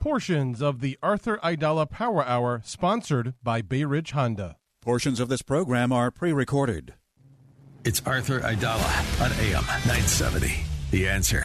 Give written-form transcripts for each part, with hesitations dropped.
Portions of the Arthur Aidala Power Hour, sponsored by Bay Ridge Honda. Portions of this program are pre-recorded. It's Arthur Aidala on AM 970. The Answer.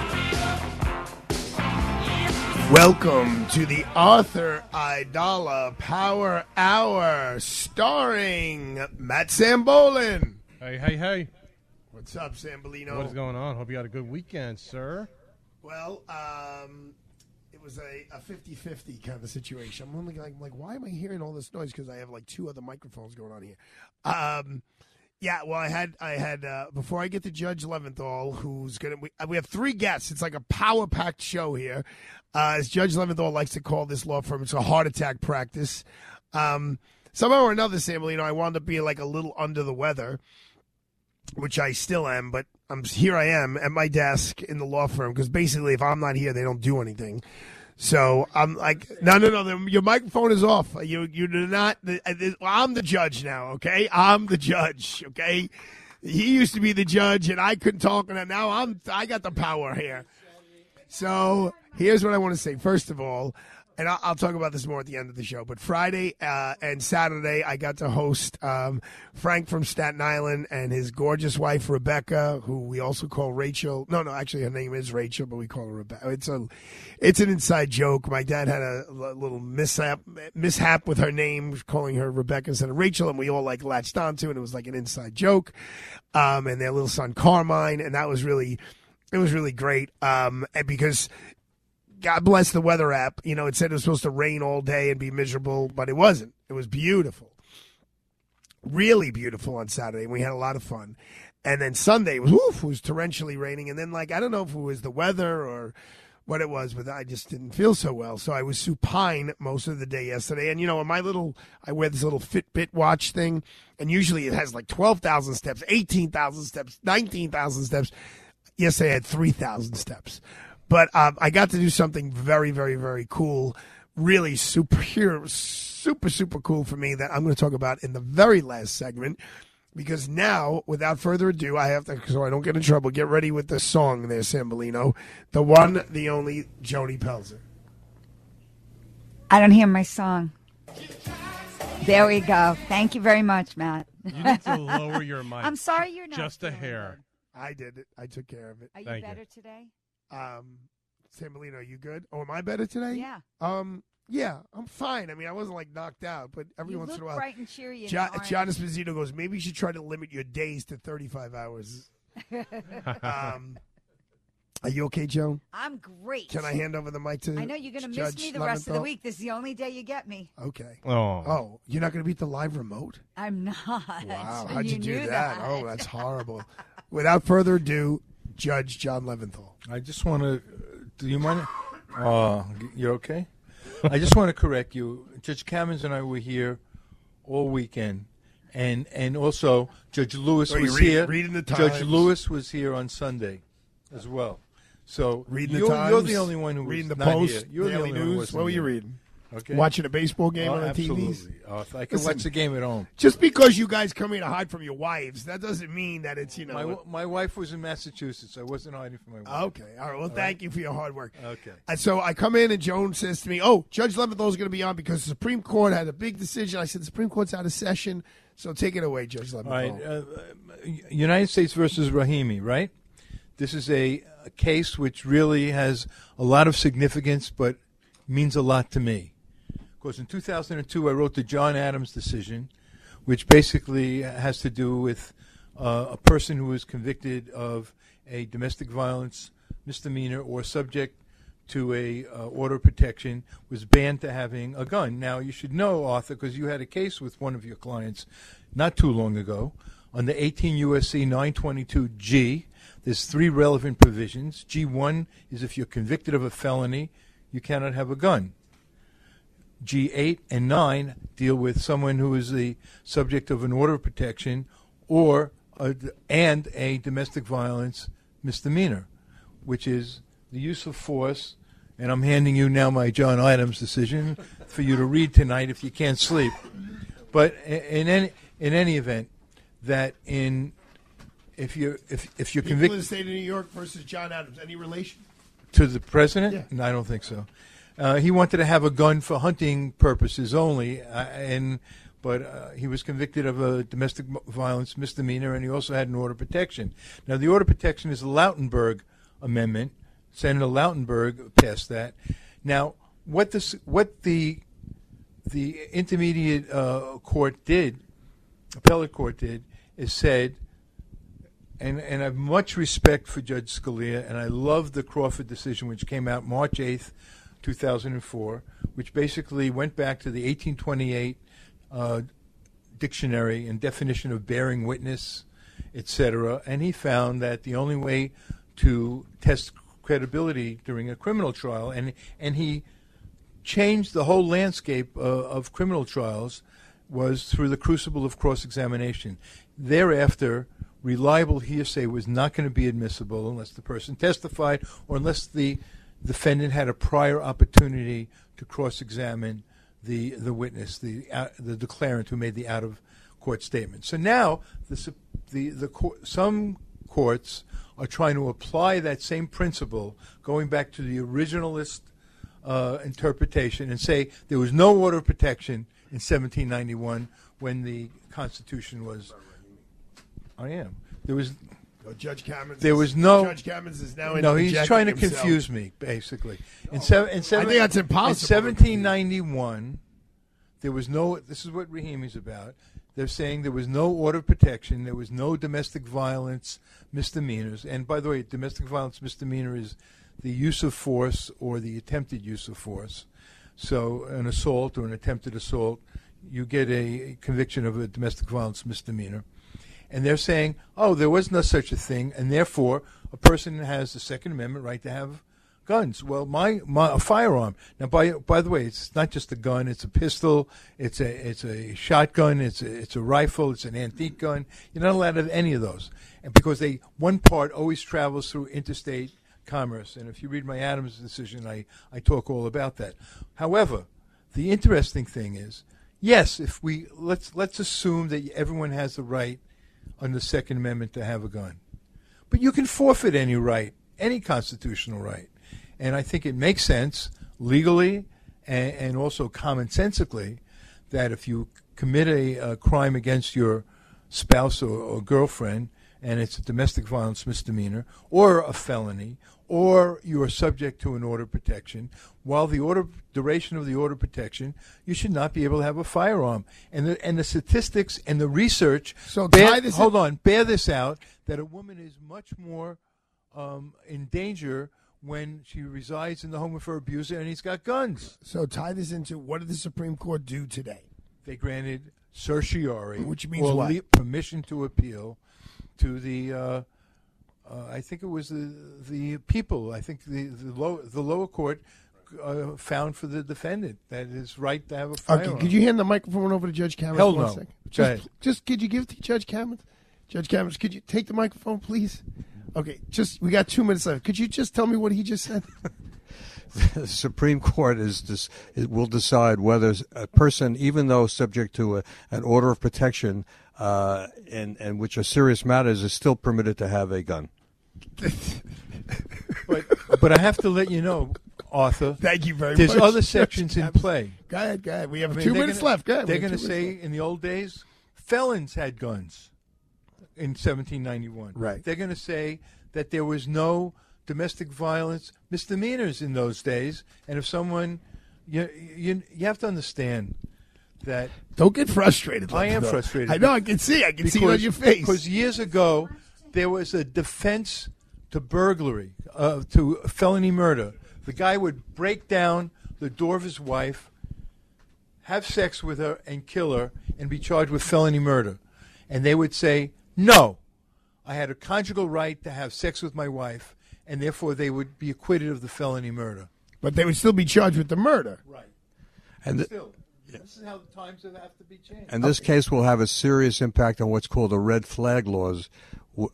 Welcome to the Arthur Aidala Power Hour, starring Matt Sambolin. Hey, hey, hey. What's up, Sambolino? What is going on? Hope you had a good weekend, sir. Well, it was a 50-50 kind of situation. I'm only like, why am I hearing all this noise? Because I have like two other microphones going on here. Yeah, well, I had before I get to Judge Leventhal, who's going to – we have three guests. It's like a power-packed show here. As Judge Leventhal likes to call this law firm, it's a heart attack practice. Somehow or another, Sambolino, I wound up being like a little under the weather, which I still am, but here I am at my desk in the law firm because basically if I'm not here, they don't do anything. So I'm like, no, your microphone is off. You do not. I'm the judge now, okay? I'm the judge, okay? He used to be the judge, and I couldn't talk, and now I got the power here. So here's what I want to say. First of all, and I'll talk about this more at the end of the show, but Friday and Saturday I got to host Frank from Staten Island and his gorgeous wife, Rebecca, who we also call Rachel. No, actually her name is Rachel, but we call her Rebecca. It's an inside joke. My dad had a little mishap with her name, calling her Rebecca instead of Rachel, and we all like latched onto it. It was like an inside joke. And their little son, Carmine, and it was really great and because God bless the weather app. You know, it said it was supposed to rain all day and be miserable, but it wasn't. It was beautiful. Really beautiful on Saturday. We had a lot of fun. And then Sunday it was torrentially raining. And then, like, I don't know if it was the weather or what it was, but I just didn't feel so well. So I was supine most of the day yesterday. And, you know, I wear this little Fitbit watch thing, and usually it has like 12,000 steps, 18,000 steps, 19,000 steps. Yesterday I had 3,000 steps. But I got to do something very, very, very cool, really super cool for me that I'm going to talk about in the very last segment. Because now, without further ado, I have to, so I don't get in trouble, get ready with the song there, Sambolino. The one, the only, Joni Pelzer. I don't hear my song. There we go. Thank you very much, Matt. You need to lower your mic. I'm sorry you're not. Just a hair. I did it. I took care of it. Are you better today? Sambolino, are you good? Oh, am I better today? Yeah. Yeah, I'm fine. I mean, I wasn't like knocked out, but every once in a while. Bright and cheery. John Esposito goes, maybe you should try to limit your days to 35 hours. Are you okay, Joe? I'm great. Can I hand over the mic to Judge? I know you're going to miss me the rest of the week. This is the only day you get me. Okay. Oh, you're not going to beat the live remote? I'm not. Wow, how'd you do that? Oh, that's horrible. Without further ado, Judge John Leventhal. I just want to, do you mind? You're okay? I just want to correct you. Judge Kamins and I were here all weekend. And also, Judge Lewis was here. Reading the Times. Judge Lewis was here on Sunday as well. So you're the only one who was not here. You're the only news. What were you reading? Okay. Watching a baseball game on the TVs? I can watch the game at home. Just because you guys come here to hide from your wives, that doesn't mean that it's, you know. My wife was in Massachusetts. I wasn't hiding from my wife. Okay. All right. Well, thank you for your hard work. Okay. And so I come in and Joan says to me, Judge Leventhal is going to be on because the Supreme Court had a big decision. I said, the Supreme Court's out of session. So take it away, Judge Leventhal. All right. United States versus Rahimi, right? This is a a case which really has a lot of significance but means a lot to me. Of course, in 2002, I wrote the John Adams decision, which basically has to do with a person who was convicted of a domestic violence misdemeanor or subject to a order of protection, was banned to having a gun. Now, you should know, Arthur, because you had a case with one of your clients not too long ago. Under 18 U.S.C. 922G, there's three relevant provisions. G1 is if you're convicted of a felony, you cannot have a gun. G8 and 9 deal with someone who is the subject of an order of protection or and a domestic violence misdemeanor, which is the use of force. And I'm handing you now my John Adams decision for you to read tonight if you can't sleep. But in any event, that in if you're convicted, the state of New York versus John Adams, any relation to the president? Yeah. No, I don't think so. He wanted to have a gun for hunting purposes only, but he was convicted of a domestic violence misdemeanor, and he also had an order of protection. Now, the order of protection is the Lautenberg Amendment. Senator Lautenberg passed that. Now, what the intermediate appellate court did, is said, and I have much respect for Judge Scalia, and I love the Crawford decision, which came out March 8th, 2004, which basically went back to the 1828 dictionary and definition of bearing witness, etc., and he found that the only way to test credibility during a criminal trial, and he changed the whole landscape of criminal trials, was through the crucible of cross-examination. Thereafter, reliable hearsay was not going to be admissible unless the person testified or unless the defendant had a prior opportunity to cross-examine the witness, the declarant who made the out-of-court statement. So now some courts are trying to apply that same principle, going back to the originalist interpretation, and say there was no order of protection in 1791 when the Constitution was. I am. There was. No, Judge Cameron. There was no. Judge Cameron is now in. No, he's trying to confuse me, basically. I think that's impossible. In 1791, there was no. This is what Rahimi's about. They're saying there was no order of protection. There was no domestic violence misdemeanors. And by the way, domestic violence misdemeanor is the use of force or the attempted use of force. So an assault or an attempted assault, you get a conviction of a domestic violence misdemeanor. And they're saying, oh, there was no such a thing, and therefore a person has the Second Amendment right to have guns. Well, a firearm. Now, by the way, it's not just a gun. It's a pistol. It's a shotgun. It's a rifle. It's an antique gun. You're not allowed to have any of those. And because one part always travels through interstate commerce, and if you read my Adams decision, I talk all about that. However, the interesting thing is, yes, if we let's assume that everyone has the right under the Second Amendment to have a gun, but you can forfeit any right, any constitutional right, and I think it makes sense legally and also commonsensically that if you commit a crime against your spouse or girlfriend, and it's a domestic violence misdemeanor, or a felony, or you are subject to an order of protection, while the duration of the order of protection, you should not be able to have a firearm. And the statistics and the research, bear this out, that a woman is much more in danger when she resides in the home of her abuser and he's got guns. So tie this into, what did the Supreme Court do today? They granted certiorari, which means permission to appeal, to the, I think it was the people. I think the lower court found for the defendant that his right to have a firearm. Okay, could you hand the microphone over to Judge Cameron? Hell no. Just could you give it to Judge Cameron? Judge Cameron, could you take the microphone, please? Okay, we got 2 minutes left. Could you just tell me what he just said? The Supreme Court will decide whether a person, even though subject to an order of protection, and which are serious matters, is still permitted to have a gun. but I have to let you know, Arthur. Thank you very much. There's other sections in play. Go ahead. We have 2 minutes left. Go ahead. They're going to say in the old days, felons had guns in 1791. Right. They're going to say that there was no domestic violence misdemeanors in those days. And if someone, you have to understand that. Don't get frustrated. I am frustrated. I know. I can see it on your face. Because years ago, there was a defense to burglary, to felony murder. The guy would break down the door of his wife, have sex with her, and kill her, and be charged with felony murder. And they would say, no, I had a conjugal right to have sex with my wife, and therefore they would be acquitted of the felony murder. But they would still be charged with the murder. Right. And still, this is how the times have to be changed. And this case will have a serious impact on what's called the red flag laws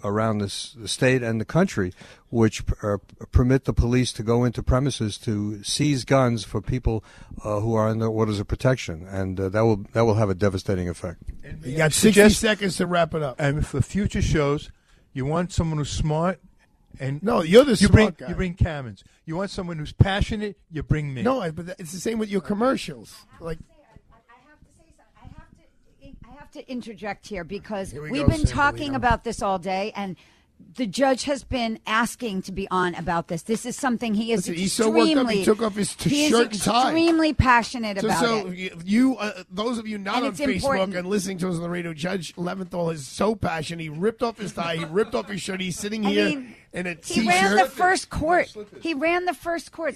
around the state and the country, which permit the police to go into premises to seize guns for people who are under orders of protection, and that will have a devastating effect. And you got 60 seconds to wrap it up. And for future shows, you want someone who's smart. And no, you're the smart guy. You bring Kamins. You want someone who's passionate. You bring me. No, but it's the same with your commercials. I have to interject here because we've been talking about this all day, and the judge has been asking to be on about this. This is something he is extremely passionate about. Those of you not on Facebook and listening to us on the radio, Judge Leventhal is so passionate. He ripped off his tie. He ripped off his shirt. He's sitting here in a T-shirt. He ran the first court.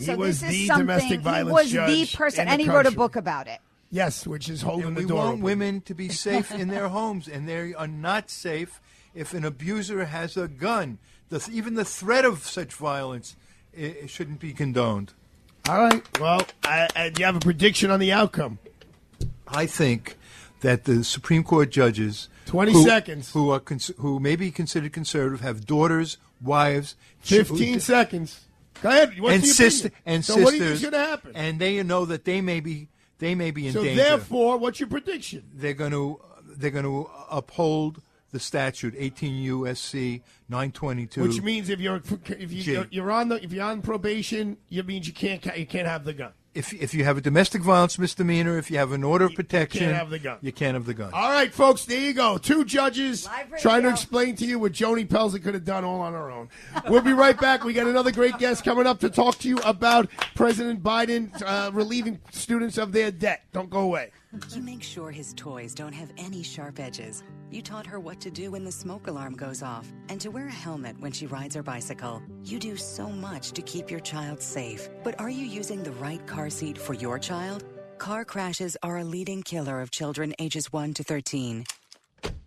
So this is something. He was the person, and he wrote a book about it. Yes, which is holding the door. We want women to be safe in their homes, and they are not safe if an abuser has a gun. Even the threat of such violence it shouldn't be condoned. All right. Well, do you have a prediction on the outcome? I think that the Supreme Court judges, who may be considered conservative, have daughters, wives, 15 seconds. Go ahead. What's your opinion? What do you think's going to happen? And they know that they may be in danger. So therefore, what's your prediction? They're going to uphold the statute 18 U.S.C. 922. Which means if you're on probation, it means you can't have the gun. If you have a domestic violence misdemeanor, if you have an order of protection, you can't have the gun. All right, folks, there you go. Two judges trying to explain to you what Joni Pelzer could have done all on her own. We'll be right back. We got another great guest coming up to talk to you about President Biden relieving students of their debt. Don't go away. You make sure his toys don't have any sharp edges. You taught her what to do when the smoke alarm goes off and to wear a helmet when she rides her bicycle. You do so much to keep your child safe. But are you using the right car seat for your child? Car crashes are a leading killer of children ages 1 to 13.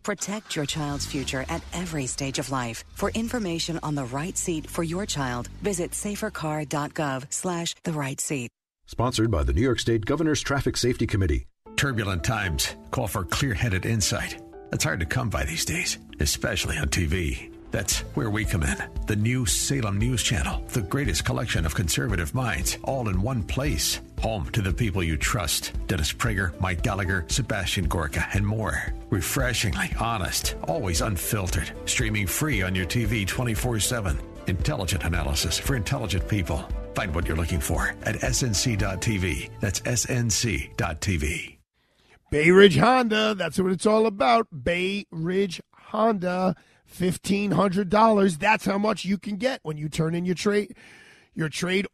Protect your child's future at every stage of life. For information on the right seat for your child, visit safercar.gov/the right seat. Sponsored by the New York State Governor's Traffic Safety Committee. Turbulent times call for clear-headed insight. That's hard to come by these days, especially on TV. That's where we come in. The new Salem News Channel, the greatest collection of conservative minds, all in one place. Home to the people you trust. Dennis Prager, Mike Gallagher, Sebastian Gorka, and more. Refreshingly honest, always unfiltered. Streaming free on your TV 24/7. Intelligent analysis for intelligent people. Find what you're looking for at snc.tv. That's snc.tv. Bay Ridge Honda, that's what it's all about. Bay Ridge Honda, $1,500. That's how much you can get when you turn in your trade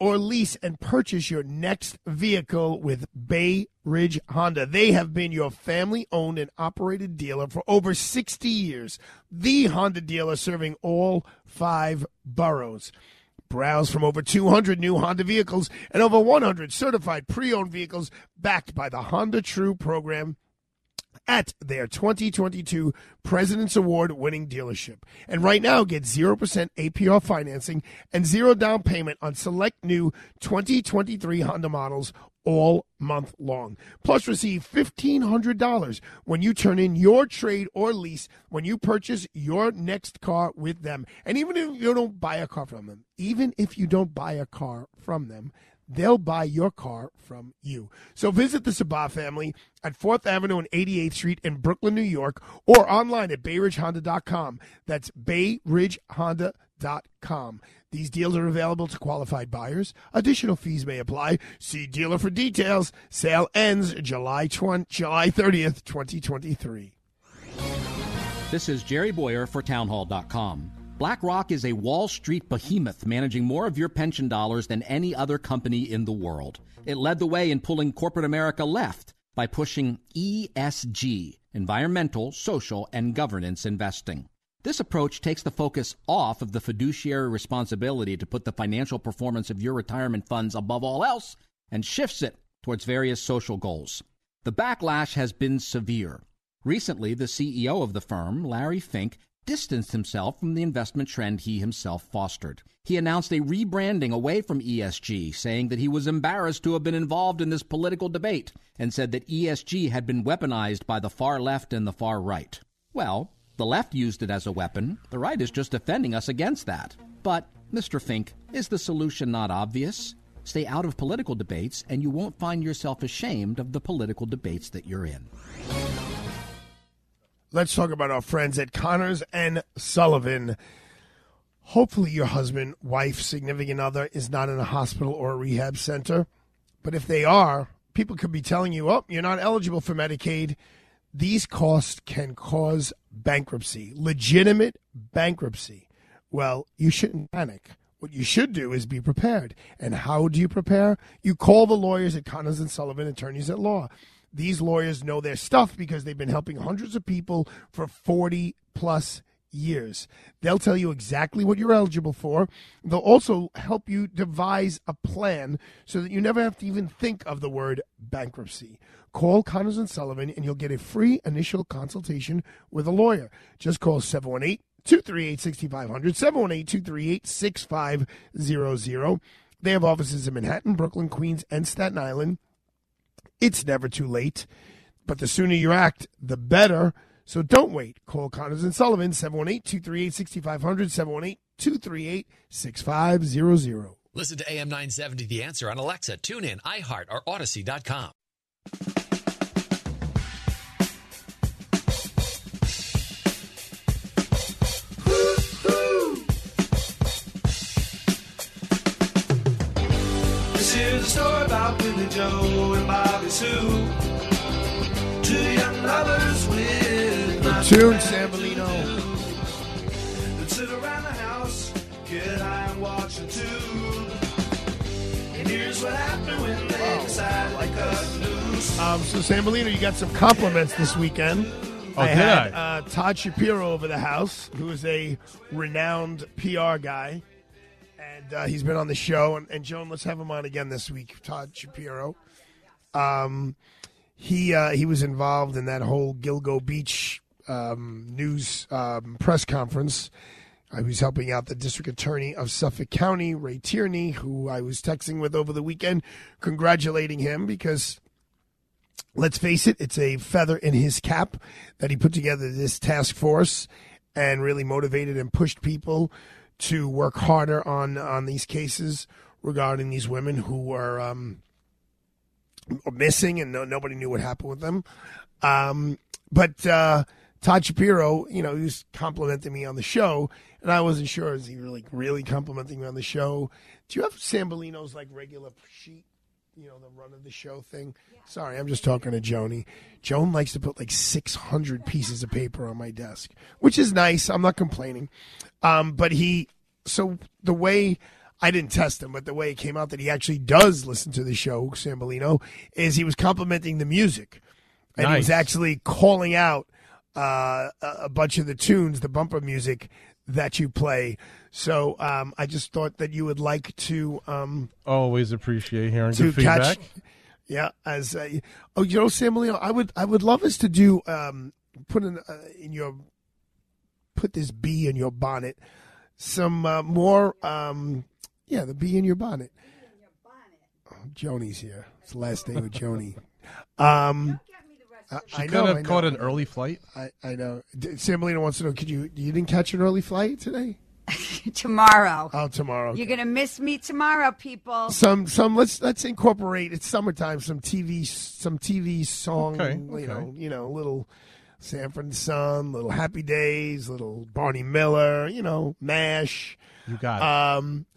or lease and purchase your next vehicle with Bay Ridge Honda. They have been your family-owned and operated dealer for over 60 years. The Honda dealer serving all 5 boroughs. Browse from over 200 new Honda vehicles and over 100 certified pre-owned vehicles backed by the Honda True program at their 2022 President's Award-winning dealership. And right now, get 0% APR financing and 0 down payment on select new 2023 Honda models all month long. Plus, receive $1,500 when you turn in your trade or lease when you purchase your next car with them. And even if you don't buy a car from them, they'll buy your car from you. So visit the Sabah family at 4th Avenue and 88th Street in Brooklyn, New York, or online at BayRidgeHonda.com. That's BayRidgeHonda.com. These deals are available to qualified buyers. Additional fees may apply. See dealer for details. Sale ends July 30th, 2023. This is Jerry Boyer for townhall.com. BlackRock is a Wall Street behemoth managing more of your pension dollars than any other company in the world. It led the way in pulling corporate America left by pushing ESG, environmental, social, and governance investing. This approach takes the focus off of the fiduciary responsibility to put the financial performance of your retirement funds above all else and shifts it towards various social goals. The backlash has been severe. Recently, the CEO of the firm, Larry Fink, distanced himself from the investment trend he himself fostered. He announced a rebranding away from ESG, saying that he was embarrassed to have been involved in this political debate and said that ESG had been weaponized by the far left and the far right. Well, the left used it as a weapon. The right is just defending us against that. But, Mr. Fink, is the solution not obvious? Stay out of political debates, and you won't find yourself ashamed of the political debates that you're in. Let's talk about our friends at Connors and Sullivan. Hopefully your husband, wife, significant other is not in a hospital or a rehab center. But if they are, people could be telling you, oh, you're not eligible for Medicaid. These costs can cause bankruptcy, legitimate bankruptcy. Well, you shouldn't panic. What you should do is be prepared. And how do you prepare? You call the lawyers at Connors & Sullivan Attorneys at Law. These lawyers know their stuff because they've been helping hundreds of people for 40-plus years. They'll tell you exactly what you're eligible for. They'll also help you devise a plan so that you never have to even think of the word bankruptcy. Call Connors & Sullivan, and you'll get a free initial consultation with a lawyer. Just call 718-238-6500, 718-238-6500. They have offices in Manhattan, Brooklyn, Queens, and Staten Island. It's never too late, but the sooner you act, the better. So don't wait. Call Connors & Sullivan, 718-238-6500, 718-238-6500. Listen to AM 970, The Answer, on Alexa, TuneIn, iHeart, or Odyssey.com. This is a story about Billy Joe and Bobby Sue, two young lovers with the tune, Sambolino. That sit around the house, get high and watch the tube. And here's what happened when they decide like us. So, Sambolino, you got some compliments this weekend. Oh, I had Todd Shapiro over the house, who is a renowned PR guy, and he's been on the show. And Joan, let's have him on again this week, Todd Shapiro. He was involved in that whole Gilgo Beach news press conference. I was helping out the district attorney of Suffolk County, Ray Tierney, who I was texting with over the weekend, congratulating him because, let's face it, it's a feather in his cap that he put together this task force and really motivated and pushed people to work harder on these cases regarding these women who were missing and nobody knew what happened with them. But Todd Shapiro, you know, he was complimenting me on the show, and I wasn't sure, is he really complimenting me on the show? Do you have Sambolino's, like, regular sheet? You know, the run of the show thing. Yeah. Sorry, I'm just talking to Joni. Joan likes to put like 600 pieces of paper on my desk, which is nice. I'm not complaining. But the way I didn't test him, but the way it came out that he actually does listen to the show, Sambolino, is he was complimenting the music. And nice. He was actually calling out a bunch of the tunes, the bumper music that you play. So I just thought that you would like to always appreciate hearing good feedback. Sambolino, I would love us to do put this bee in your bonnet, some more the bee in your bonnet. Oh, Joni's here. It's the last day with Joni. She could have caught an early flight. I know. Sambolino wants to know, you didn't catch an early flight today? Tomorrow. Oh, tomorrow. Okay. You're going to miss me tomorrow, people. Let's incorporate, it's summertime, some TV song, okay. You know, little Sanford and Son, little Happy Days, little Barney Miller, you know, MASH. You got it.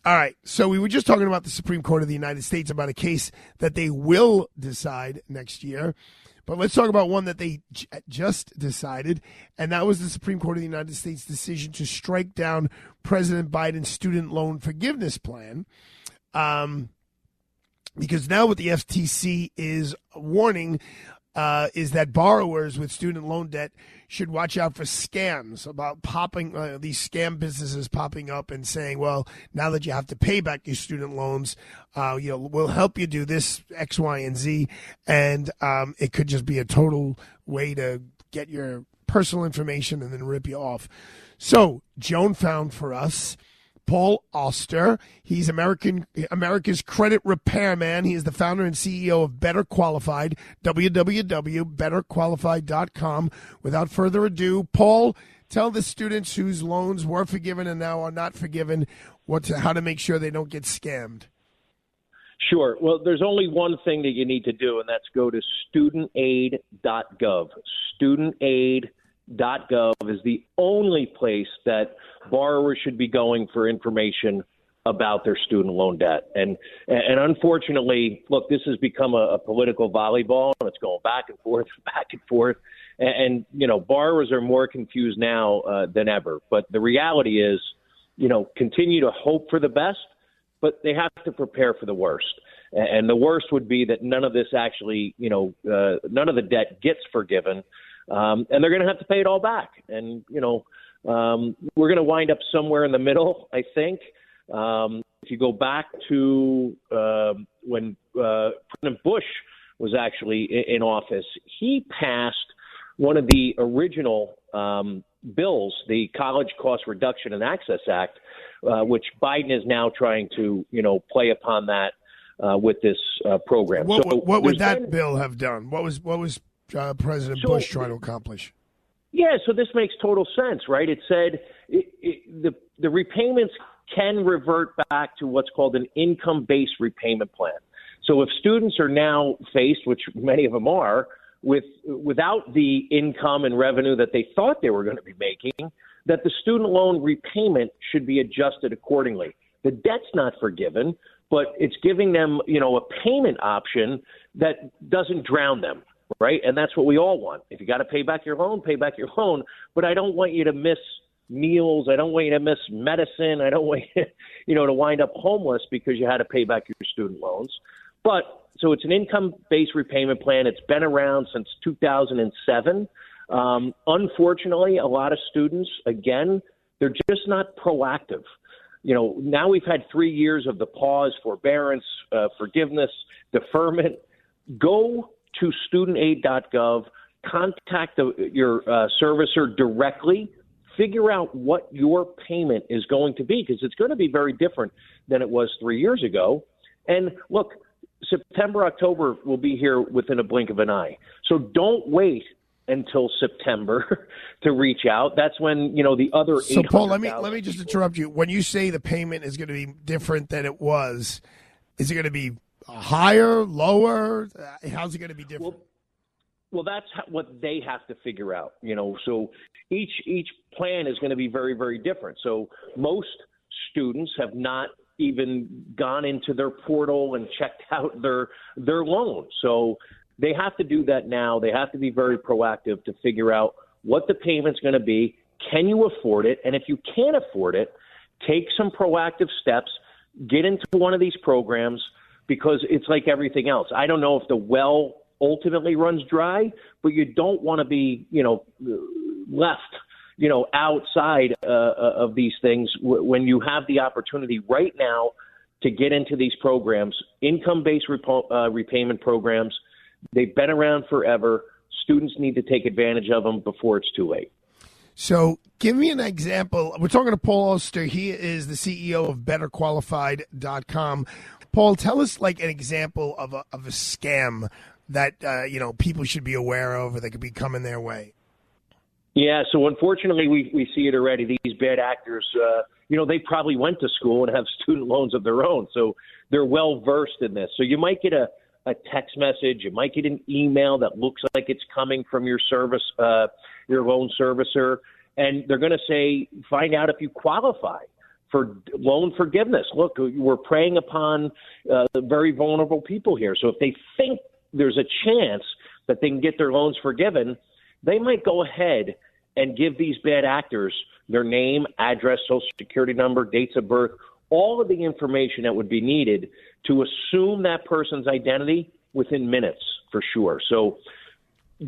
All right. So we were just talking about the Supreme Court of the United States about a case that they will decide next year. But let's talk about one that they just decided, and that was the Supreme Court of the United States decision to strike down President Biden's student loan forgiveness plan. Because now what the FTC is warning is that borrowers with student loan debt should watch out for scams about popping these scam businesses popping up and saying, well, now that you have to pay back your student loans, you know, we'll help you do this X, Y, and Z. And it could just be a total way to get your personal information and then rip you off. So Joan found for us Paul Oster. He's America's credit repair man. He is the founder and CEO of Better Qualified, www.betterqualified.com. Without further ado, Paul, tell the students whose loans were forgiven and now are not forgiven how to make sure they don't get scammed. Sure. Well, there's only one thing that you need to do, and that's go to studentaid.gov. StudentAid.gov is the only place that borrowers should be going for information about their student loan debt. And unfortunately, look, this has become a political volleyball, and it's going back and forth. And you know, borrowers are more confused now than ever. But the reality is, you know, continue to hope for the best, but they have to prepare for the worst. And the worst would be that none of this actually, you know, none of the debt gets forgiven. And they're going to have to pay it all back. And, you know, we're going to wind up somewhere in the middle, I think. If you go back to when President Bush was actually in office, he passed one of the original bills, the College Cost Reduction and Access Act, which Biden is now trying to, you know, play upon that with this program. What would that bill have done? What was President Bush trying to accomplish? Yeah, so this makes total sense, right? It said the repayments can revert back to what's called an income-based repayment plan. So if students are now faced, which many of them are, without the income and revenue that they thought they were going to be making, that the student loan repayment should be adjusted accordingly. The debt's not forgiven, but it's giving them, you know, a payment option that doesn't drown them. Right. And that's what we all want. If you got to pay back your loan, pay back your loan. But I don't want you to miss meals. I don't want you to miss medicine. I don't want you, you know, to wind up homeless because you had to pay back your student loans. But so it's an income-based repayment plan. It's been around since 2007. Unfortunately, a lot of students, again, they're just not proactive. You know, now we've had 3 years of the pause, forbearance, forgiveness, deferment. Go to studentaid.gov, contact your servicer directly, figure out what your payment is going to be, because it's going to be very different than it was 3 years ago. And look, September, October will be here within a blink of an eye. So don't wait until September to reach out. That's when, you know, the other. So Paul, let me just interrupt you. When you say the payment is going to be different than it was, is it going to be higher, lower? How's it going to be different? Well, that's what they have to figure out, you know. So each plan is going to be very, very different. So most students have not even gone into their portal and checked out their loan. So they have to do that now. They have to be very proactive to figure out what the payment's going to be. Can you afford it? And if you can't afford it, take some proactive steps, get into one of these programs, because it's like everything else. I don't know if the well ultimately runs dry, but you don't want to be, you know, left, you know, outside of these things when you have the opportunity right now to get into these programs, income-based repayment programs. They've been around forever. Students need to take advantage of them before it's too late. So give me an example. We're talking to Paul Oster. He is the CEO of BetterQualified.com. Paul, tell us like an example of a scam that, you know, people should be aware of or that could be coming their way. Yeah, so unfortunately, we see it already. These bad actors, you know, they probably went to school and have student loans of their own, so they're well versed in this. So you might get a a text message. You might get an email that looks like it's coming from your service, your loan servicer, and they're going to say, find out if you qualify for loan forgiveness. Look, we're preying upon very vulnerable people here. So if they think there's a chance that they can get their loans forgiven, they might go ahead and give these bad actors their name, address, Social Security number, dates of birth, all of the information that would be needed to assume that person's identity within minutes, for sure. So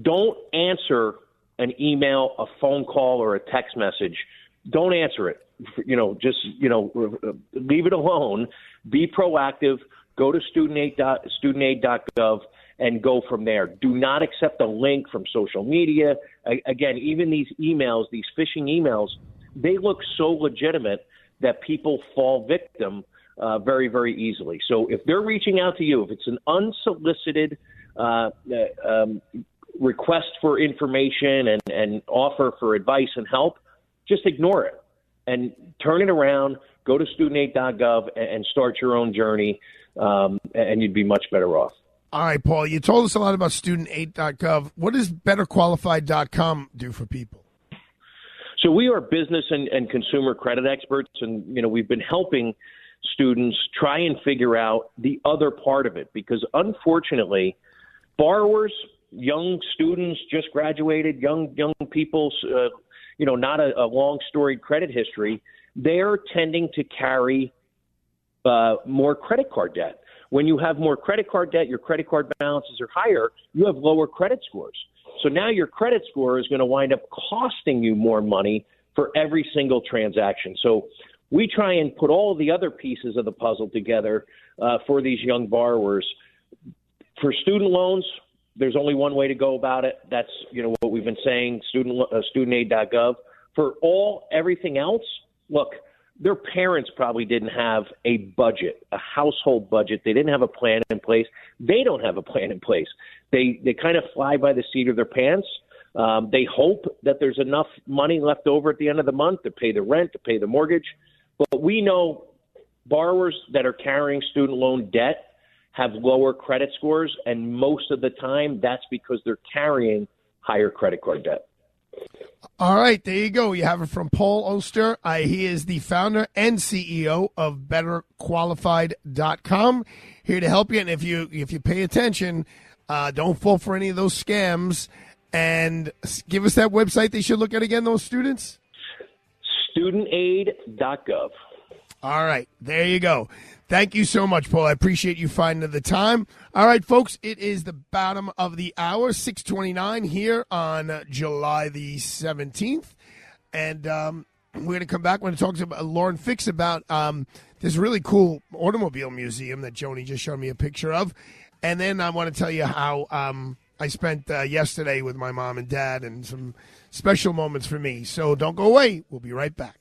don't answer an email, a phone call, or a text message. Don't answer it. Leave it alone. Be proactive. Go to studentaid.gov and go from there. Do not accept a link from social media. Again, even these emails, these phishing emails, they look so legitimate that people fall victim very, very easily. So if they're reaching out to you, if it's an unsolicited request for information and offer for advice and help, just ignore it and turn it around. Go to studentaid.gov and start your own journey, and you'd be much better off. All right, Paul, you told us a lot about studentaid.gov. What does BetterQualified.com do for people? So we are business and consumer credit experts, and we've been helping students try and figure out the other part of it, because unfortunately, borrowers, young students just graduated, young people, not a long storied credit history, they're tending to carry more credit card debt. When you have more credit card debt, your credit card balances are higher, you have lower credit scores. So now your credit score is going to wind up costing you more money for every single transaction. So we try and put all the other pieces of the puzzle together for these young borrowers. For student loans, there's only one way to go about it. That's what we've been saying, studentaid.gov. For everything else, look, their parents probably didn't have a budget, a household budget. They didn't have a plan in place. They don't have a plan in place. They kind of fly by the seat of their pants. They hope that there's enough money left over at the end of the month to pay the rent, to pay the mortgage. But we know borrowers that are carrying student loan debt have lower credit scores, and most of the time that's because they're carrying higher credit card debt. All right, there you go. You have it from Paul Oster. He is the founder and CEO of BetterQualified.com. Here to help you, and if you pay attention, don't fall for any of those scams. And give us that website they should look at again, those students. StudentAid.gov. All right, there you go. Thank you so much, Paul. I appreciate you finding the time. All right, folks, it is the bottom of the hour, 6:29 here on July the 17th. And we're going to come back. We're going to talk to Lauren Fix about this really cool automobile museum that Joni just showed me a picture of. And then I want to tell you how I spent yesterday with my mom and dad, and some special moments for me. So don't go away. We'll be right back.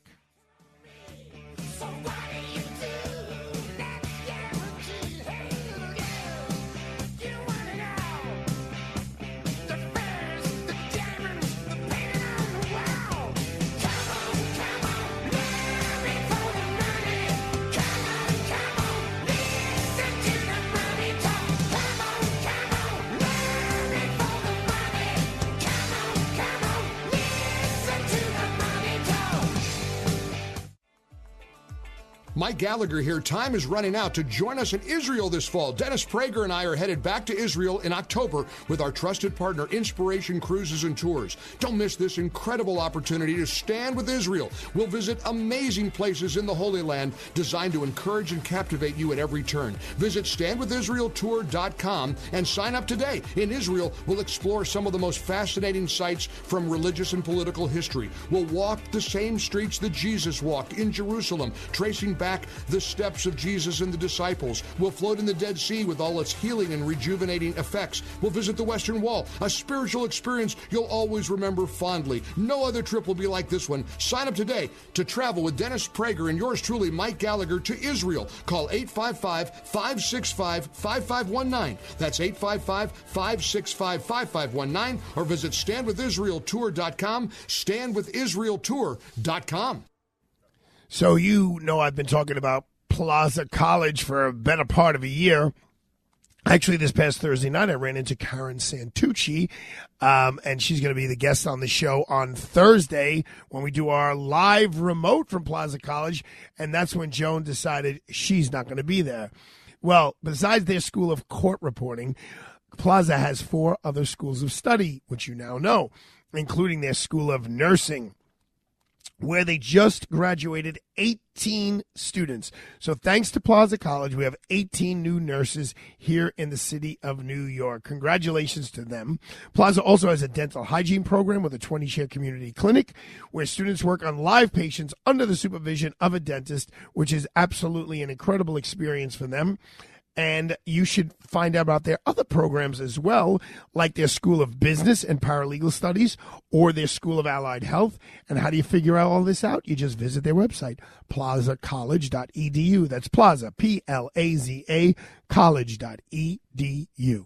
Mike Gallagher here. Time is running out to join us in Israel this fall. Dennis Prager and I are headed back to Israel in October with our trusted partner, Inspiration Cruises and Tours. Don't miss this incredible opportunity to stand with Israel. We'll visit amazing places in the Holy Land designed to encourage and captivate you at every turn. Visit standwithisraeltour.com and sign up today. In Israel, we'll explore some of the most fascinating sites from religious and political history. We'll walk the same streets that Jesus walked in Jerusalem, tracing back the steps of Jesus and the disciples. We'll float in the Dead Sea with all its healing and rejuvenating effects. We'll visit the Western Wall, a spiritual experience you'll always remember fondly. No other trip will be like this one. Sign up today to travel with Dennis Prager and yours truly, Mike Gallagher, to Israel. Call 855-565-5519. That's 855-565-5519, or visit standwithisraeltour.com, standwithisraeltour.com. So I've been talking about Plaza College for a better part of a year. Actually, this past Thursday night, I ran into Karen Santucci, and she's going to be the guest on the show on Thursday when we do our live remote from Plaza College, and that's when Joan decided she's not going to be there. Well, besides their school of court reporting, Plaza has four other schools of study, which you now know, including their school of nursing, where they just graduated 18 students. So thanks to Plaza College, we have 18 new nurses here in the city of New York. Congratulations to them. Plaza also has a dental hygiene program with a 20-chair community clinic where students work on live patients under the supervision of a dentist, which is absolutely an incredible experience for them. And you should find out about their other programs as well, like their School of Business and Paralegal Studies or their School of Allied Health. And how do you figure all this out? You just visit their website, plazacollege.edu. That's Plaza, P-L-A-Z-A, college.edu.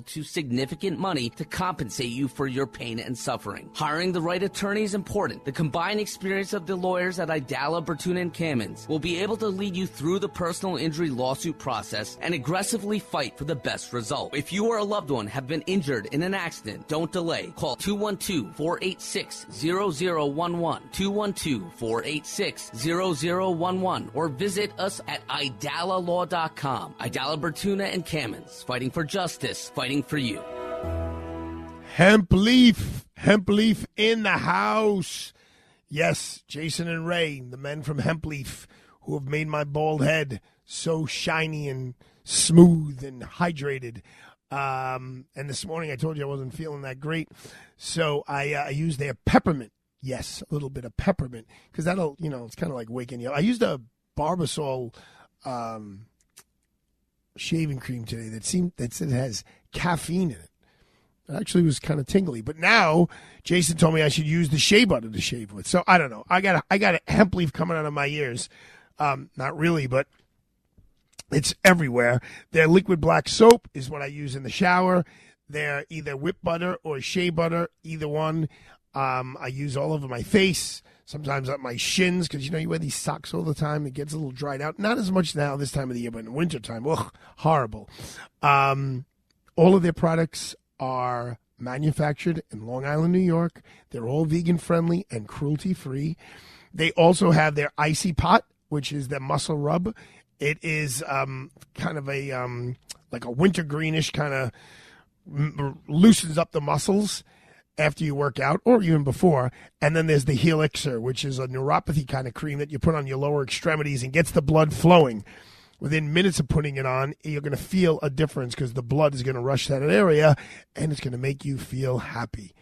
to significant money to compensate you for your pain and suffering. Hiring the right attorney is important. The combined experience of the lawyers at Aidala, Bertuna, and Kamins will be able to lead you through the personal injury lawsuit process and aggressively fight for the best result. If you or a loved one have been injured in an accident, don't delay. Call 212-486-0011, 212-486-0011, or visit us at AidalaLaw.com. Aidala, Bertuna, and Kamins, fighting for justice, fighting for you. Hemp Leaf. Hemp Leaf in the house. Yes, Jason and Ray, the men from Hemp Leaf, who have made my bald head so shiny and smooth and hydrated. And this morning I told you I wasn't feeling that great. So I used their peppermint. Yes, a little bit of peppermint. Because that'll, you know, it's kind of like waking you up. I used a Barbasol shaving cream today that has caffeine in it. It actually was kind of tingly, but now Jason told me I should use the shea butter to shave with. So I don't know. I got a hemp leaf coming out of my ears. Not really, but it's everywhere. Their liquid black soap is what I use in the shower. They're either whip butter or shea butter, either one. I use all over my face, sometimes up my shins, because, you know, you wear these socks all the time. It gets a little dried out. Not as much now this time of the year, but in the wintertime, ugh, horrible. All of their products are manufactured in Long Island, New York. They're all vegan-friendly and cruelty-free. They also have their Icy Pot, which is their muscle rub. It is kind of a like a wintergreenish kind of loosens up the muscles after you work out or even before. And then there's the Helixer, which is a neuropathy kind of cream that you put on your lower extremities and gets the blood flowing. Within minutes of putting it on, you're going to feel a difference because the blood is going to rush that area and it's going to make you feel happy.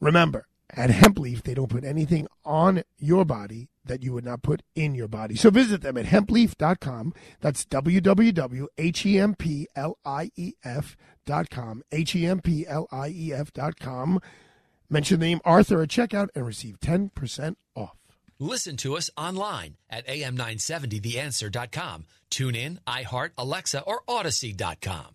Remember, at Hemp Leaf, they don't put anything on your body that you would not put in your body. So visit them at HempLeaf.com. That's www.hemplief.com, HempLief.com. Mention the name Arthur at checkout and receive 10% off. Listen to us online at am970theanswer.com. Tune in, iHeart, Alexa, or Odyssey.com.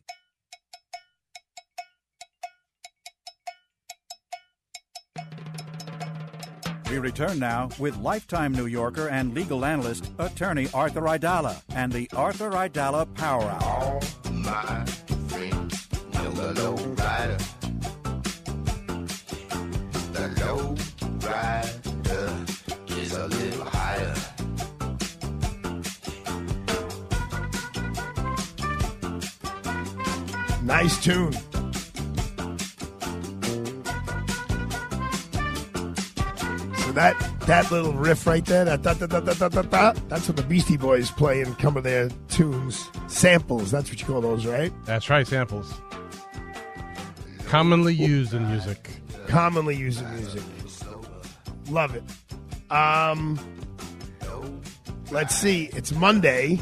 We return now with lifetime New Yorker and legal analyst, attorney Arthur Aidala, and the Arthur Aidala Power Hour. All my friends, the low rider. The low rider. A little higher. Nice tune. So that little riff right there, that's what the Beastie Boys play in some of their tunes. Samples, that's what you call those, right? That's right, samples. Commonly used in music. Love it. Let's see. It's Monday.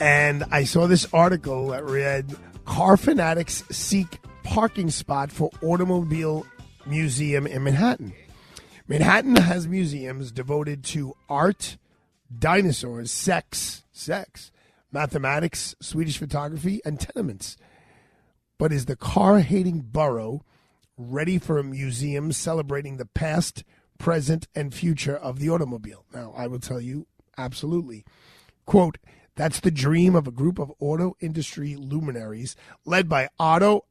And I saw this article that read, Car Fanatics Seek Parking Spot for Automobile Museum in Manhattan. Manhattan has museums devoted to art, dinosaurs, sex, mathematics, Swedish photography, and tenements. But is the car-hating borough ready for a museum celebrating the past, present, and future of the automobile? Now, I will tell you, absolutely. Quote, that's the dream of a group of auto industry luminaries led by Otto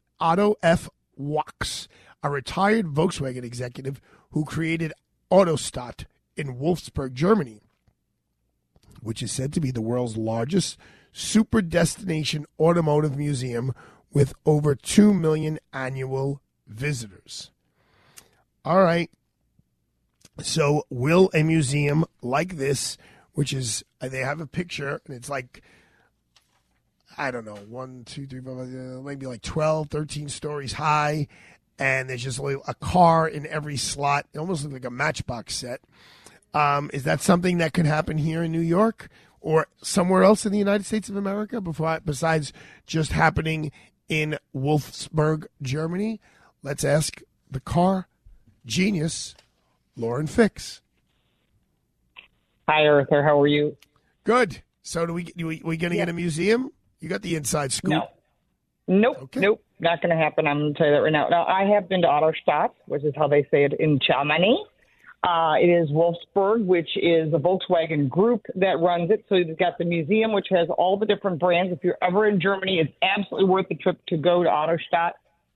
F. Wachs, a retired Volkswagen executive who created Autostadt in Wolfsburg, Germany, which is said to be the world's largest super destination automotive museum with over 2 million annual visitors. All right. So will a museum like this, which is, they have a picture, and it's like, I don't know, 1, 2, 3, 4, 5, maybe like 12, 13 stories high, and there's just a car in every slot. It almost looks like a matchbox set. Is that something that could happen here in New York or somewhere else in the United States of America besides just happening in Wolfsburg, Germany? Let's ask the car genius, Lauren Fix. Hi, Arthur. How are you? Good. So we going to get a museum? You got the inside scoop. No. Nope. Okay. Nope. Not going to happen. I'm going to tell you that right now. Now, I have been to Autostadt, which is how they say it in Germany. It is Wolfsburg, which is the Volkswagen group that runs it. So you've got the museum, which has all the different brands. If you're ever in Germany, it's absolutely worth the trip to go to Autostadt.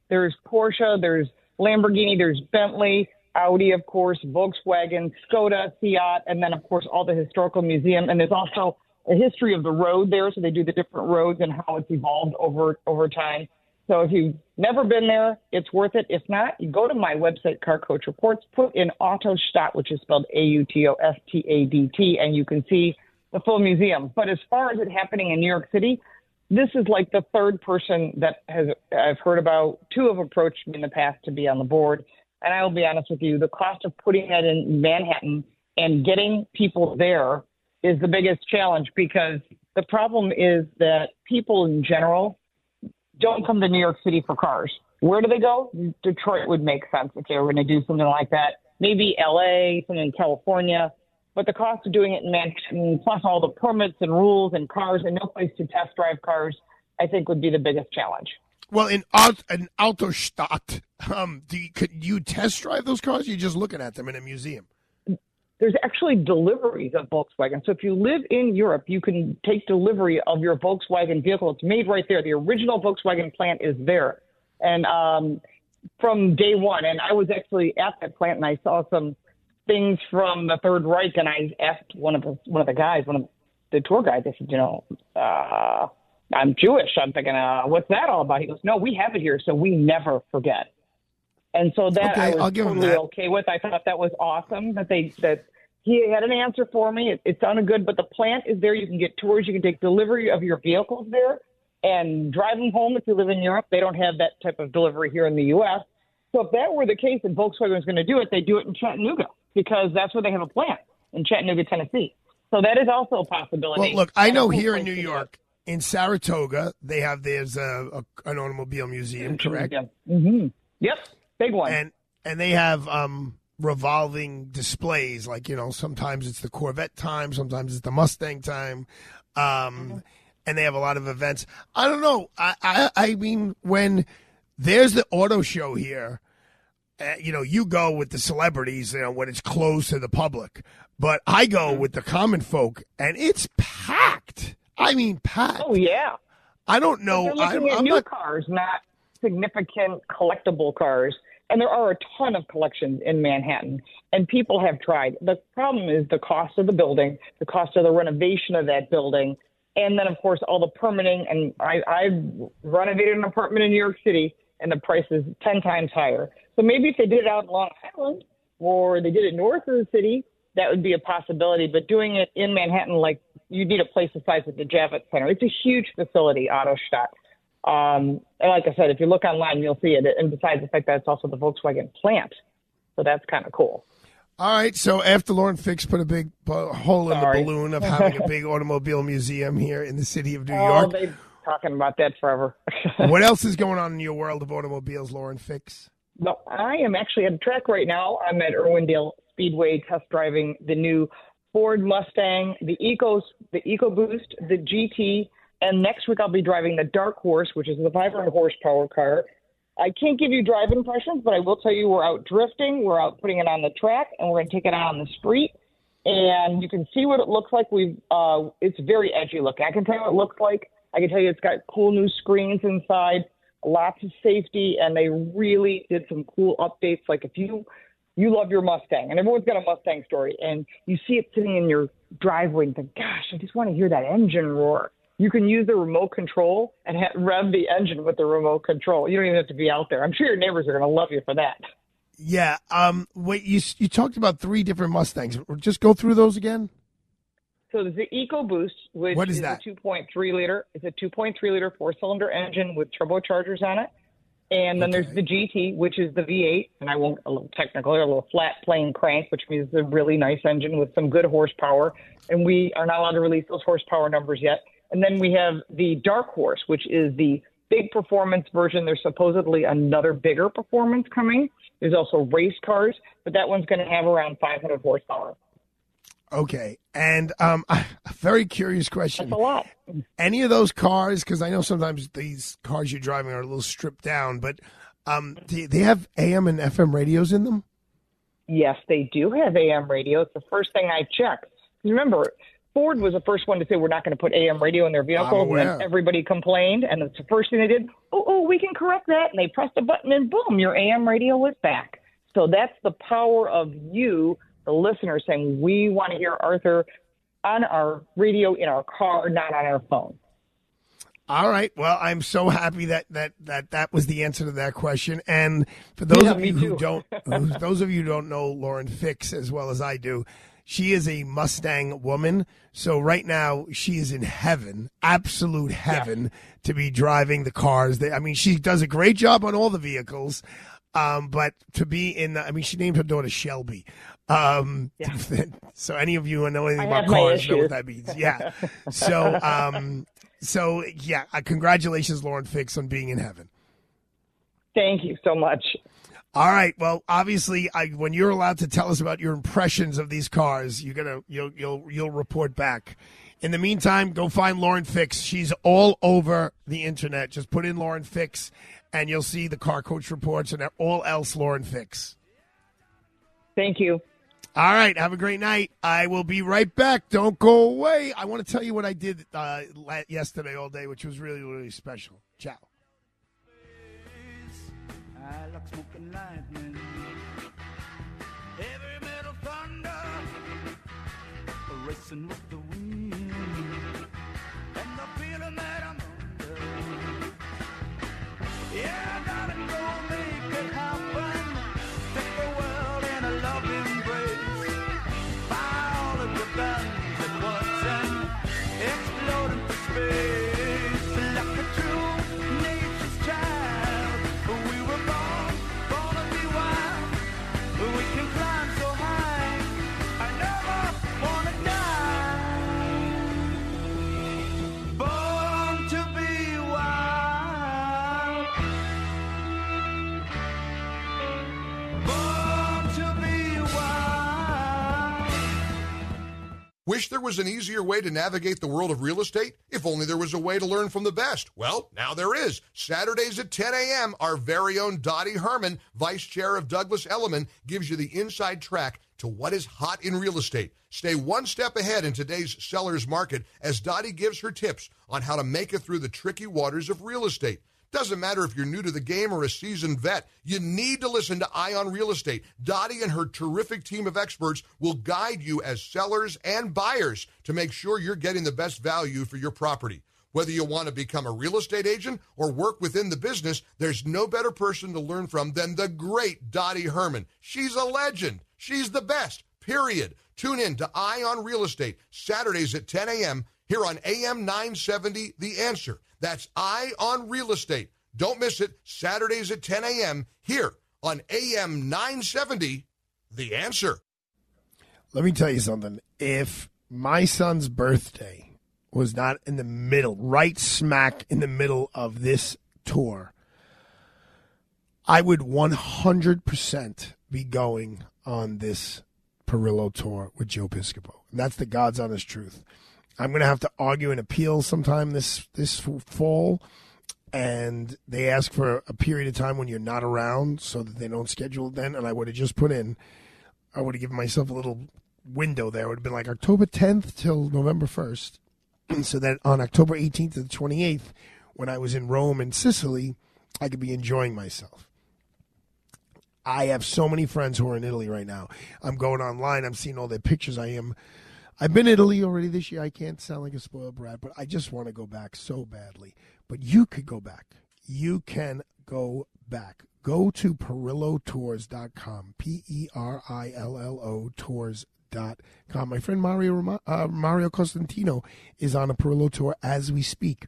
There's Porsche, there's Lamborghini, there's Bentley, Audi, of course, Volkswagen, Skoda, Fiat, and then, of course, all the historical museum. And there's also a history of the road there. So they do the different roads and how it's evolved over time. So if you've never been there, it's worth it. If not, you go to my website, Car Coach Reports, put in Autostadt, which is spelled Autostadt, and you can see the full museum. But as far as it happening in New York City, this is like the third person that I've heard about. Two have approached me in the past to be on the board. And I will be honest with you, the cost of putting that in Manhattan and getting people there is the biggest challenge, because the problem is that people in general don't come to New York City for cars. Where do they go? Detroit would make sense if they were going to do something like that. Maybe L.A., something in California. But the cost of doing it in Manhattan, plus all the permits and rules and cars and no place to test drive cars, I think would be the biggest challenge. Well, in Autostadt, could you test drive those cars? You're just looking at them in a museum. There's actually deliveries of Volkswagen. So if you live in Europe, you can take delivery of your Volkswagen vehicle. It's made right there. The original Volkswagen plant is there. And from day one, and I was actually at that plant, and I saw some things from the Third Reich, and I asked one of the tour guys, I said, I'm Jewish. I'm thinking, what's that all about? He goes, no, we have it here, so we never forget. And so that okay, I was totally okay with. I thought that was awesome that he had an answer for me. It sounded good, but the plant is there. You can get tours. You can take delivery of your vehicles there and drive them home if you live in Europe. They don't have that type of delivery here in the U.S. So if that were the case and Volkswagen was going to do it, they do it in Chattanooga, because that's where they have a plant, in Chattanooga, Tennessee. So that is also a possibility. Well, look, I know here in New York, in Saratoga, they have there's an automobile museum, correct? Mm-hmm. Yep. Big one. And they have revolving displays, sometimes it's the Corvette time, sometimes it's the Mustang time, and they have a lot of events. I don't know. I mean, when there's the auto show here, you go with the celebrities, when it's closed to the public. But I go with the common folk, and it's packed. I mean, packed. Oh, yeah. I don't know. But they're looking at new cars, not significant collectible cars. And there are a ton of collections in Manhattan, and people have tried. The problem is the cost of the building, the cost of the renovation of that building, and then, of course, all the permitting. And I renovated an apartment in New York City, and the price is 10 times higher. So maybe if they did it out in Long Island or they did it north of the city, that would be a possibility. But doing it in Manhattan, you need a place the size of the Javits Center. It's a huge facility, Autostadt. And like I said, if you look online, you'll see it. And besides the fact that it's also the Volkswagen plant. So that's kind of cool. All right, so after Lauren Fix put a big hole in the balloon of having a big automobile museum here in the city of New York. They've been talking about that forever. What else is going on in your world of automobiles, Lauren Fix? No, I am actually at a track right now. I'm at Irwindale Speedway test driving the new Ford Mustang, the EcoBoost, the GT, and next week I'll be driving the Dark Horse, which is the 500 horsepower car. I can't give you drive impressions, but I will tell you we're out drifting, we're out putting it on the track, and we're going to take it out on the street. And you can see what it looks like. It's very edgy looking. I can tell you what it looks like. I can tell you it's got cool new screens inside, lots of safety, and they really did some cool updates. Like if you love your Mustang, and everyone's got a Mustang story, and you see it sitting in your driveway and think, gosh, I just want to hear that engine roar. You can use the remote control and rev the engine with the remote control. You don't even have to be out there. I'm sure your neighbors are going to love you for that. Yeah. Wait, you talked about three different Mustangs. Just go through those again. So there's the EcoBoost, which is a 2.3 liter. It's a 2.3 liter four-cylinder engine with turbochargers on it. And then there's the GT, which is the V8. And I won't, a little technical, a little flat plane crank, which means it's a really nice engine with some good horsepower. And we are not allowed to release those horsepower numbers yet. And then we have the Dark Horse, which is the big performance version. There's supposedly another bigger performance coming. There's also race cars, but that one's going to have around 500 horsepower. Okay. And a very curious question. That's a lot. Any of those cars, because I know sometimes these cars you're driving are a little stripped down, but do they have AM and FM radios in them? Yes, they do have AM radio. It's the first thing I checked. Remember, Ford was the first one to say we're not going to put AM radio in their vehicle, and then everybody complained, and it's the first thing they did. Oh, we can correct that, and they pressed a button, and boom, your AM radio was back. So that's the power of you, the listener, saying we want to hear Arthur on our radio in our car, not on our phone. All right. Well, I'm so happy that was the answer to that question. And for those of you who don't, those of you who don't know Lauren Fix as well as I do, she is a Mustang woman, so right now she is in heaven, absolute heaven, to be driving the cars. I mean, she does a great job on all the vehicles, but to be in the, I mean, she named her daughter Shelby. So any of you who know anything about cars know what that means. Yeah. So, congratulations, Lauren Fix, on being in heaven. Thank you so much. All right. Well, obviously, when you're allowed to tell us about your impressions of these cars, you'll report back. In the meantime, go find Lauren Fix. She's all over the internet. Just put in Lauren Fix, and you'll see the Car Coach Reports and all else Lauren Fix. Thank you. All right. Have a great night. I will be right back. Don't go away. I want to tell you what I did yesterday all day, which was really, really special. Ciao. I like smoking lightning, heavy metal thunder, racing with the wind, and the feeling that I'm under. Yeah, darling, go make it happen. Take the world in a loving embrace. Buy all of your guns at once and explode into space. Wish there was an easier way to navigate the world of real estate? If only there was a way to learn from the best. Well, now there is. Saturdays at 10 a.m., our very own Dottie Herman, Vice Chair of Douglas Elliman, gives you the inside track to what is hot in real estate. Stay one step ahead in today's seller's market as Dottie gives her tips on how to make it through the tricky waters of real estate. Doesn't matter if you're new to the game or a seasoned vet, you need to listen to Eye on Real Estate. Dottie and her terrific team of experts will guide you as sellers and buyers to make sure you're getting the best value for your property. Whether you want to become a real estate agent or work within the business, there's no better person to learn from than the great Dottie Herman. She's a legend. She's the best, period. Tune in to Eye on Real Estate, Saturdays at 10 a.m. here on AM 970, The Answer. That's Eye on Real Estate. Don't miss it, Saturdays at 10 a.m. here on AM 970, The Answer. Let me tell you something. If my son's birthday was not in the middle, right smack in the middle of this tour, I would 100% be going on this Perillo tour with Joe Piscopo. And that's the God's honest truth. I'm going to have to argue and appeal sometime this fall. And they ask for a period of time when you're not around so that they don't schedule it then. And I would have just put in, I would have given myself a little window there. It would have been like October 10th till November 1st. So that on October 18th to the 28th, when I was in Rome and Sicily, I could be enjoying myself. I have so many friends who are in Italy right now. I'm going online. I'm seeing all their pictures. I've been to Italy already this year. I can't sound like a spoiled brat, but I just want to go back so badly. But you could go back. You can go back. Go to perillotours.com, Perillo tours.com. My friend Mario Costantino is on a Perillo tour as we speak.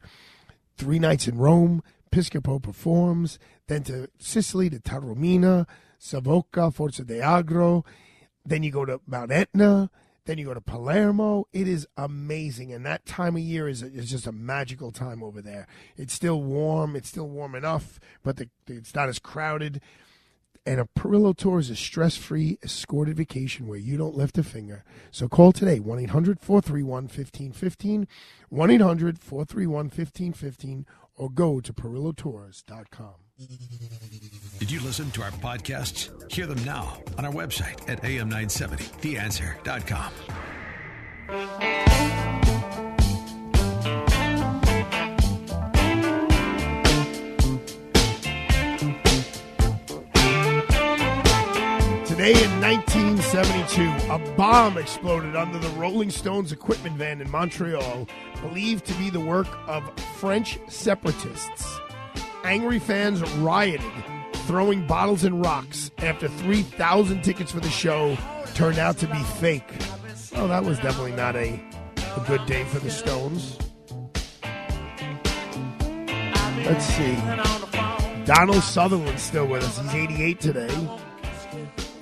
3 nights in Rome, Piscopo performs, then to Sicily, to Taormina, Savoca, Forza d'Agro. Then you go to Mount Etna. Then you go to Palermo. It is amazing. And that time of year is just a magical time over there. It's still warm. It's still warm enough, but it's not as crowded. And a Perillo tour is a stress-free, escorted vacation where you don't lift a finger. So call today, 1-800-431-1515, 1-800-431-1515, or go to perillotours.com. Did you listen to our podcasts? Hear them now on our website at am970theanswer.com. Today in 1972, a bomb exploded under the Rolling Stones equipment van in Montreal, believed to be the work of French separatists. Angry fans rioted, throwing bottles and rocks after 3,000 tickets for the show turned out to be fake. Oh, that was definitely not a good day for the Stones. Let's see. Donald Sutherland's still with us. He's 88 today.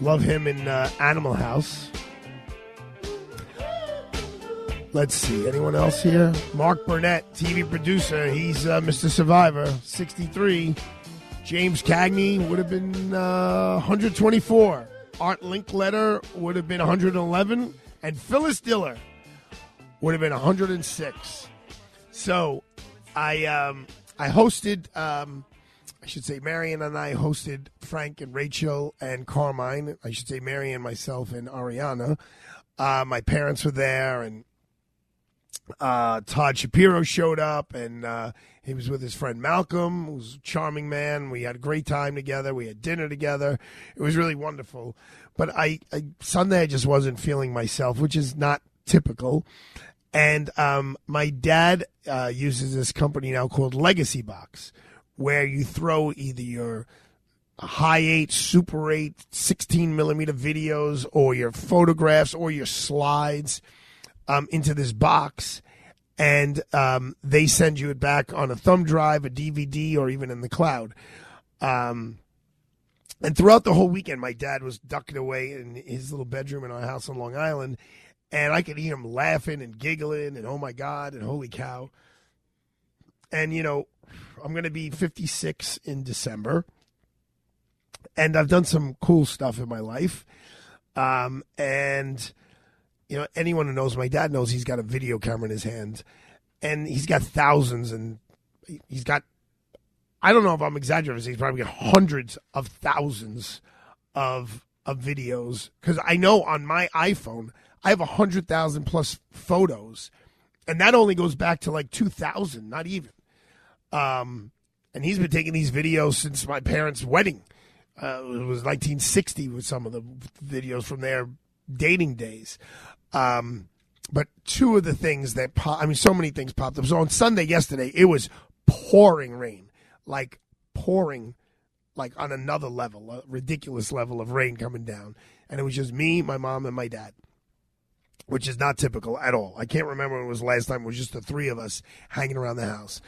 Love him in Animal House. Let's see. Anyone else here? Mark Burnett, TV producer. He's Mr. Survivor, 63. James Cagney would have been 124. Art Linkletter would have been 111. And Phyllis Diller would have been 106. So I hosted, I should say Marion and I hosted Frank and Rachel and Carmine. I should say Marion, myself, and Ariana. My parents were there, and Todd Shapiro showed up, and he was with his friend Malcolm, who's a charming man. We had a great time together. We had dinner together. It was really wonderful. But Sunday I just wasn't feeling myself, which is not typical. And my dad uses this company now called Legacy Box, where you throw either your High 8, Super 8, 16 millimeter videos, or your photographs, or your slides into this box, and they send you it back on a thumb drive, a DVD, or even in the cloud. And throughout the whole weekend, my dad was ducking away in his little bedroom in our house on Long Island, and I could hear him laughing and giggling and oh my God and holy cow. And, you know, I'm going to be 56 in December, and I've done some cool stuff in my life. And you know, anyone who knows my dad knows he's got a video camera in his hand, and he's got thousands, and he's got, I don't know if I'm exaggerating, he's probably got hundreds of thousands of videos, because I know on my iPhone, I have 100,000 plus photos, and that only goes back to like 2000, not even. And he's been taking these videos since my parents' wedding. It was 1960 with some of the videos from their dating days. But two of the things that so many things popped up. So on Sunday yesterday, it was pouring rain, like pouring, like on another level, a ridiculous level of rain coming down. And it was just me, my mom, and my dad, which is not typical at all. I can't remember when it was last time. It was just the three of us hanging around the house.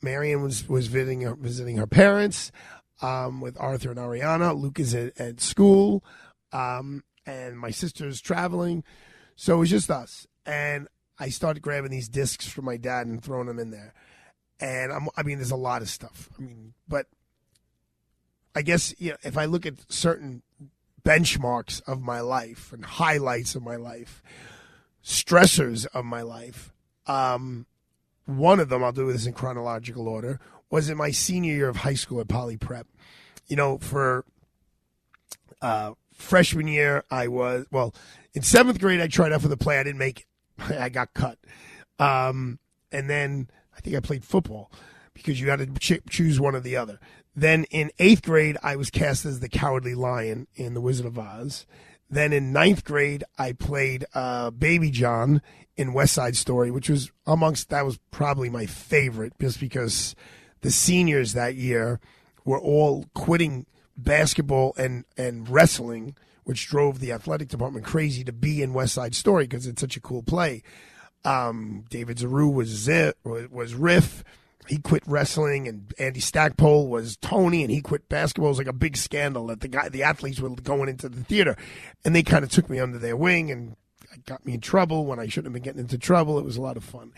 Marion was visiting her parents with Arthur and Ariana. Luke is at school. and my sister's traveling. So it was just us. And I started grabbing these discs from my dad and throwing them in there. And I mean, there's a lot of stuff. I mean, but I guess, you know, if I look at certain benchmarks of my life and highlights of my life, stressors of my life, one of them, I'll do this in chronological order, was in my senior year of high school at Poly Prep. You know, for freshman year, in seventh grade, I tried out for the play. I didn't make it. I got cut. And then I think I played football because you had to choose one or the other. Then in eighth grade, I was cast as the Cowardly Lion in The Wizard of Oz. Then in ninth grade, I played Baby John in West Side Story, which was probably my favorite just because the seniors that year were all quitting basketball and wrestling, which drove the athletic department crazy to be in West Side Story because it's such a cool play. David Zaru was Riff. He quit wrestling, and Andy Stackpole was Tony, and he quit basketball. It was like a big scandal that the athletes were going into the theater, and they kind of took me under their wing and got me in trouble when I shouldn't have been getting into trouble. It was a lot of fun.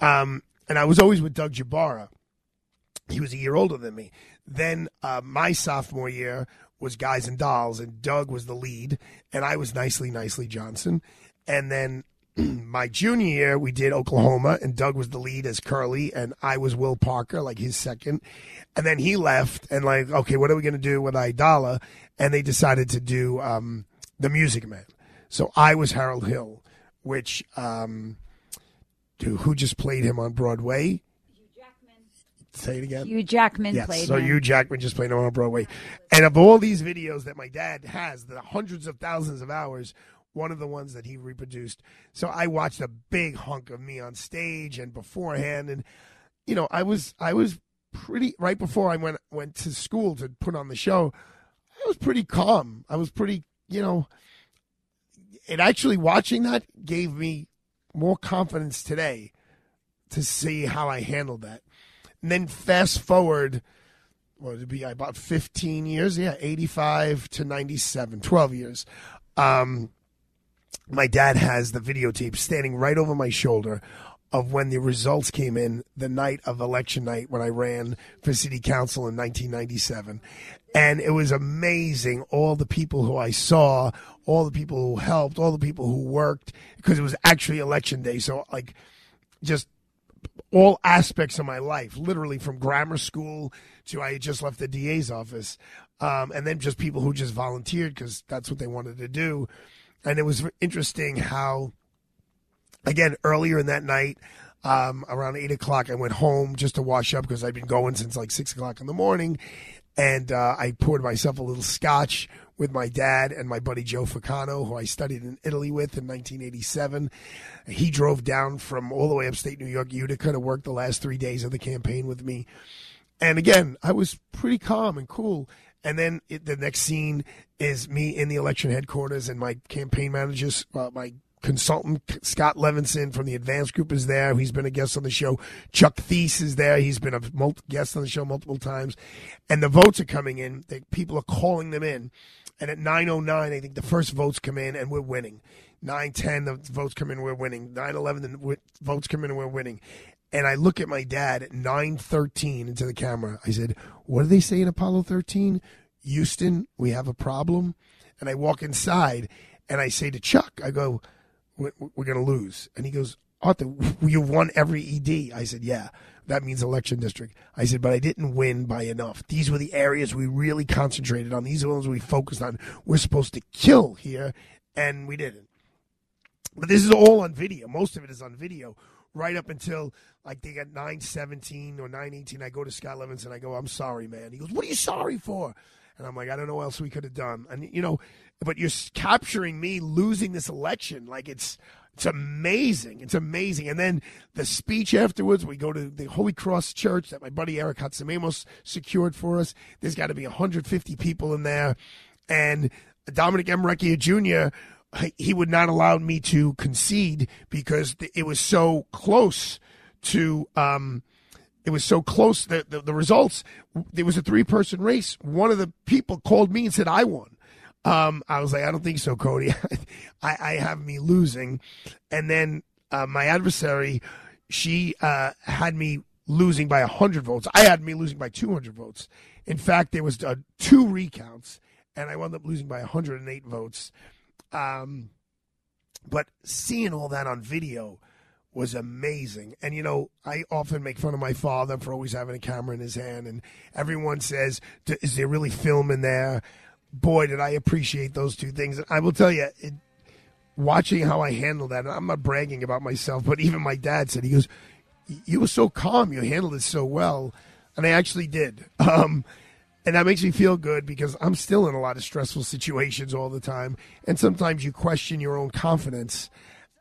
And I was always with Doug Jabara. He was a year older than me. Then my sophomore year was Guys and Dolls, and Doug was the lead, and I was Nicely Johnson. And then my junior year, we did Oklahoma, and Doug was the lead as Curly, and I was Will Parker, like his second. And then he left, and like, okay, what are we going to do with Aidala? And they decided to do The Music Man. So I was Harold Hill, which who just played him on Broadway? Hugh Jackman. Say it again. Hugh Jackman played him. So Hugh Jackman just played him on Broadway. And of all these videos that my dad has, the hundreds of thousands of hours, one of the ones that he reproduced. So I watched a big hunk of me on stage and beforehand. And, you know, I was pretty, right before I went to school to put on the show, I was pretty calm. I was pretty, you know, and actually watching that gave me more confidence today to see how I handled that. And then fast forward, well, it'd be about 15 years. Yeah, 85 to 97, 12 years. My dad has the videotape standing right over my shoulder of when the results came in the night of election night when I ran for city council in 1997. And it was amazing, all the people who I saw, all the people who helped, all the people who worked, because it was actually election day. So, like, just all aspects of my life, literally from grammar school to I had just left the DA's office, and then just people who just volunteered because that's what they wanted to do. And it was interesting how, again, earlier in that night, around 8 o'clock, I went home just to wash up because I'd been going since like 6 o'clock in the morning. And I poured myself a little scotch with my dad and my buddy Joe Ficano, who I studied in Italy with in 1987. He drove down from all the way upstate New York, Utica, to work the last 3 days of the campaign with me. And again, I was pretty calm and cool. And then the next scene is me in the election headquarters, and my campaign managers, my consultant, Scott Levinson from the Advanced Group is there. He's been a guest on the show. Chuck Thies is there. He's been a guest on the show multiple times. And the votes are coming in. People are calling them in. And at 9:09, I think the first votes come in, and we're winning. 9:10, the votes come in, we're winning. 9:11, the votes come in, and we're winning. And I look at my dad at 9:13 into the camera. I said, what do they say in Apollo 13? Houston, we have a problem. And I walk inside and I say to Chuck, I go, we're going to lose. And he goes, Arthur, you won every ED. I said, yeah, that means election district. I said, but I didn't win by enough. These were the areas we really concentrated on. These are the ones we focused on. We're supposed to kill here, and we didn't. But this is all on video. Most of it is on video. Right up until, like, they got 9:17 or 9:18, I go to Scott Levinson. I go, I'm sorry, man. He goes, what are you sorry for? And I'm like, I don't know what else we could have done. And, you know, but you're capturing me losing this election. Like, it's amazing. It's amazing. And then the speech afterwards, we go to the Holy Cross Church that my buddy Eric Hatzimemos secured for us. There's got to be 150 people in there. And Dominic M. Recchia Jr., he would not allow me to concede because it was so close to the results. There was a 3-person race. One of the people called me and said, I won. I was like, I don't think so, Cody. I have me losing. And then my adversary, she had me losing by 100 votes. I had me losing by 200 votes. In fact, there was two recounts, and I wound up losing by 108 votes. But seeing all that on video was amazing. And, you know, I often make fun of my father for always having a camera in his hand, and everyone says, is there really film in there? Boy, did I appreciate those two things. And I will tell you, watching how I handled that, and I'm not bragging about myself, but even my dad said, he goes, you were so calm, you handled it so well. And I actually did. And that makes me feel good because I'm still in a lot of stressful situations all the time. And sometimes you question your own confidence.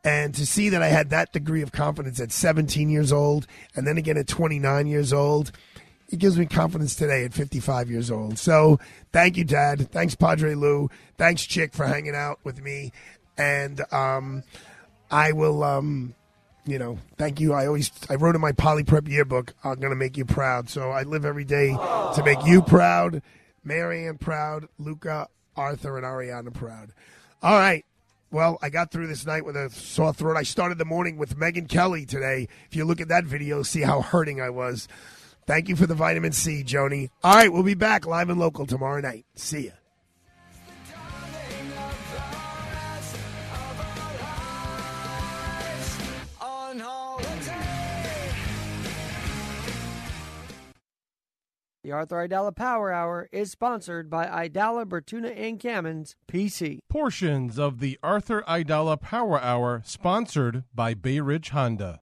And to see that I had that degree of confidence at 17 years old and then again at 29 years old, it gives me confidence today at 55 years old. So thank you, Dad. Thanks, Padre Lou. Thanks, Chick, for hanging out with me. And I will, you know, thank you. I wrote in my Poly Prep yearbook, I'm going to make you proud. So I live every day to make you proud, Marianne proud, Luca, Arthur, and Ariana proud. All right. Well, I got through this night with a sore throat. I started the morning with Megyn Kelly today. If you look at that video, see how hurting I was. Thank you for the vitamin C, Joni. All right, we'll be back live and local tomorrow night. See ya. The Arthur Aidala Power Hour is sponsored by Aidala, Bertuna & Kamins P.C. Portions of the Arthur Aidala Power Hour sponsored by Bay Ridge Honda.